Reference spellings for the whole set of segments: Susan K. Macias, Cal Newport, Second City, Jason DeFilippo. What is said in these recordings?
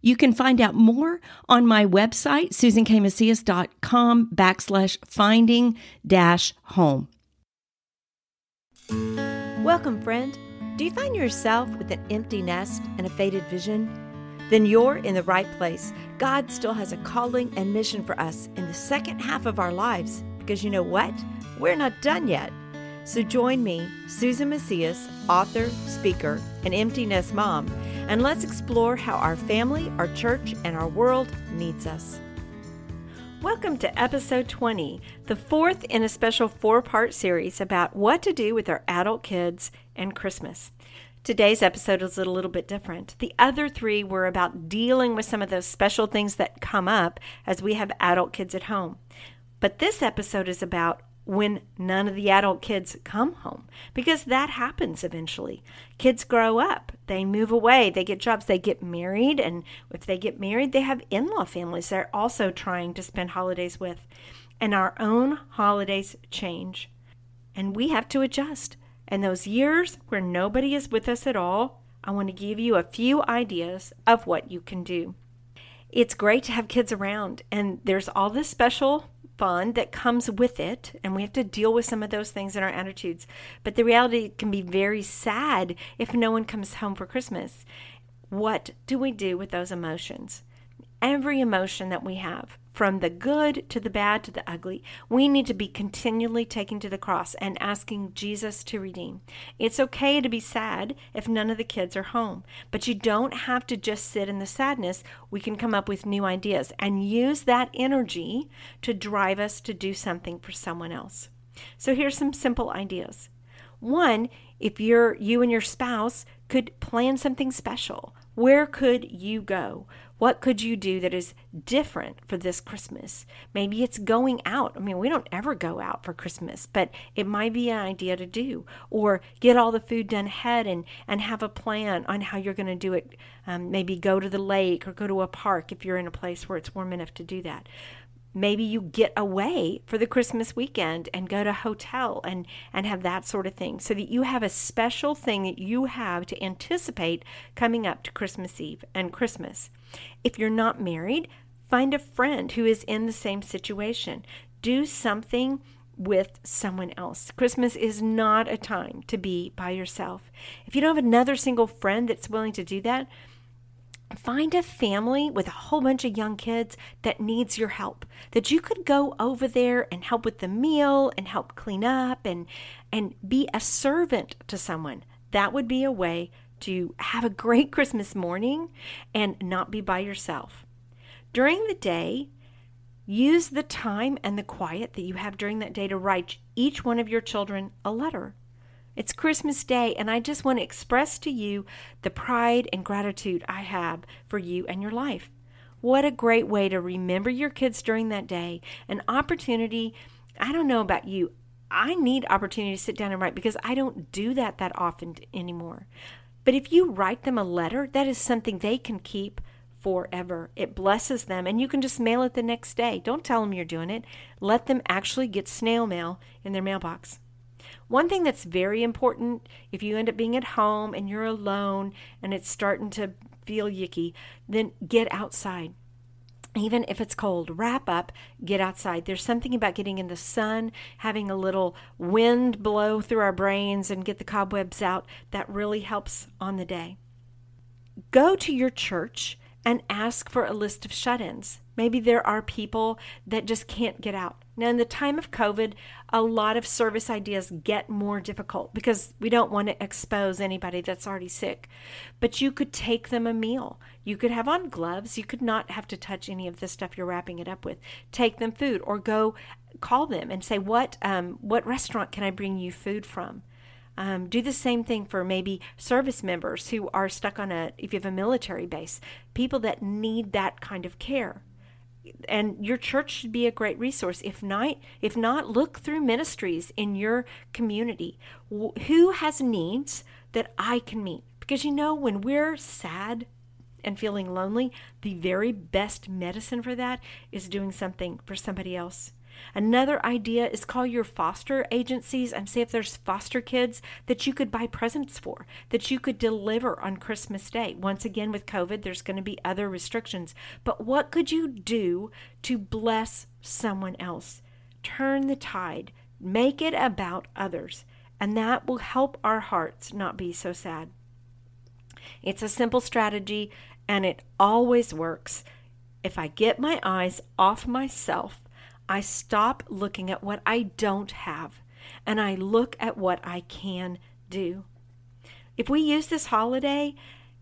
You can find out more on my website, susankmacias.com/finding-home. Welcome, friend. Do you find yourself with an empty nest and a faded vision? Then you're in the right place. God still has a calling and mission for us in the second half of our lives, because you know what? We're not done yet. So join me, Susan Macias, author, speaker, and empty nest mom, and let's explore how our family, our church, and our world needs us. Welcome to episode 20, the fourth in a special four-part series about what to do with our adult kids and Christmas. Today's episode is a little bit different. The other three were about dealing with some of those special things that come up as we have adult kids at home. But this episode is about when none of the adult kids come home, because that happens eventually. Kids grow up, they move away, they get jobs, they get married, and if they get married, they have in-law families they're also trying to spend holidays with. And our own holidays change, and we have to adjust. And those years where nobody is with us at all, I want to give you a few ideas of what you can do. It's great to have kids around, and there's all this special fun that comes with it, and we have to deal with some of those things in our attitudes. But the reality can be very sad if no one comes home for Christmas. What do we do with those emotions? Every emotion that we have, from the good to the bad to the ugly, we need to be continually taking to the cross and asking Jesus to redeem. It's okay to be sad if none of the kids are home, but you don't have to just sit in the sadness. We can come up with new ideas and use that energy to drive us to do something for someone else. So here's some simple ideas. One, if you and your spouse could plan something special, where could you go? What could you do that is different for this Christmas? Maybe it's going out. I mean, we don't ever go out for Christmas, but it might be an idea to do. Or get all the food done ahead and have a plan on how you're going to do it. Maybe go to the lake or go to a park if you're in a place where it's warm enough to do that. Maybe you get away for the Christmas weekend and go to a hotel and have that sort of thing, so that you have a special thing that you have to anticipate coming up to Christmas Eve and Christmas. If you're not married, find a friend who is in the same situation. Do something with someone else. Christmas is not a time to be by yourself. If you don't have another single friend that's willing to do that, find a family with a whole bunch of young kids that needs your help, that you could go over there and help with the meal and help clean up and be a servant to someone. That would be a way to have a great Christmas morning and not be by yourself. During the day, use the time and the quiet that you have during that day to write each one of your children a letter. It's Christmas Day, and I just want to express to you the pride and gratitude I have for you and your life. What a great way to remember your kids during that day. An opportunity. I don't know about you. I need opportunity to sit down and write, because I don't do that often anymore. But if you write them a letter, that is something they can keep forever. It blesses them, and you can just mail it the next day. Don't tell them you're doing it. Let them actually get snail mail in their mailbox. One thing that's very important, if you end up being at home and you're alone and it's starting to feel yicky, then get outside. Even if it's cold, wrap up, get outside. There's something about getting in the sun, having a little wind blow through our brains and get the cobwebs out that really helps on the day. Go to your church and ask for a list of shut-ins. Maybe there are people that just can't get out. Now, in the time of COVID, a lot of service ideas get more difficult because we don't want to expose anybody that's already sick. But you could take them a meal. You could have on gloves. You could not have to touch any of the stuff you're wrapping it up with. Take them food, or go call them and say, what restaurant can I bring you food from? Do the same thing for maybe service members who are stuck on if you have a military base, people that need that kind of care. And your church should be a great resource. If not, look through ministries in your community. Who has needs that I can meet? Because, when we're sad and feeling lonely, the very best medicine for that is doing something for somebody else. Another idea is call your foster agencies and see if there's foster kids that you could buy presents for, that you could deliver on Christmas Day. Once again, with COVID, there's going to be other restrictions. But what could you do to bless someone else? Turn the tide. Make it about others. And that will help our hearts not be so sad. It's a simple strategy, and it always works. If I get my eyes off myself, I stop looking at what I don't have, and I look at what I can do. If we use this holiday,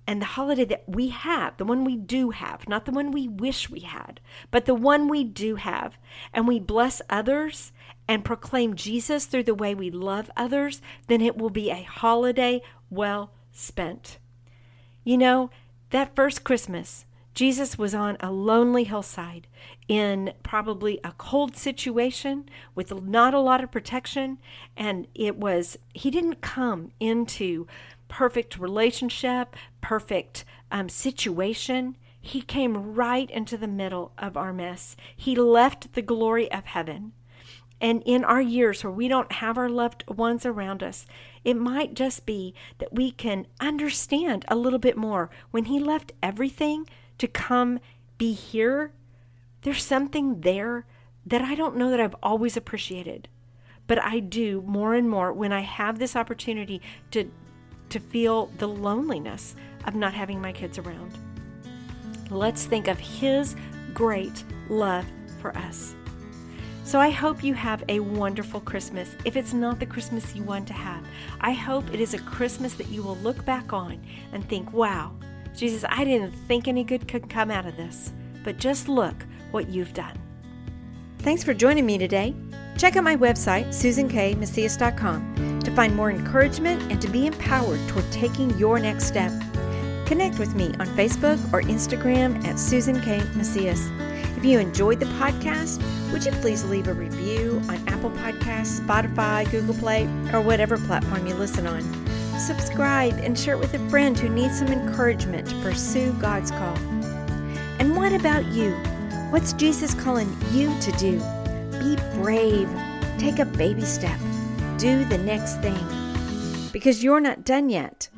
and the holiday that we have, the one we do have, not the one we wish we had, but the one we do have, and we bless others and proclaim Jesus through the way we love others, then it will be a holiday well spent. That first Christmas, Jesus was on a lonely hillside in probably a cold situation with not a lot of protection. And he didn't come into perfect relationship, perfect situation. He came right into the middle of our mess. He left the glory of heaven. And in our years where we don't have our loved ones around us, it might just be that we can understand a little bit more. When he left everything to come be here, there's something there that I don't know that I've always appreciated, but I do more and more when I have this opportunity to feel the loneliness of not having my kids around. Let's think of his great love for us. So I hope you have a wonderful Christmas. If it's not the Christmas you want to have, I hope it is a Christmas that you will look back on and think, wow, Jesus, I didn't think any good could come out of this, but just look what you've done. Thanks for joining me today. Check out my website, susankmacias.com, to find more encouragement and to be empowered toward taking your next step. Connect with me on Facebook or Instagram at Susan K. Macias. If you enjoyed the podcast, would you please leave a review on Apple Podcasts, Spotify, Google Play, or whatever platform you listen on. Subscribe and share it with a friend who needs some encouragement to pursue God's call. And what about you? What's Jesus calling you to do? Be brave. Take a baby step. Do the next thing. Because you're not done yet.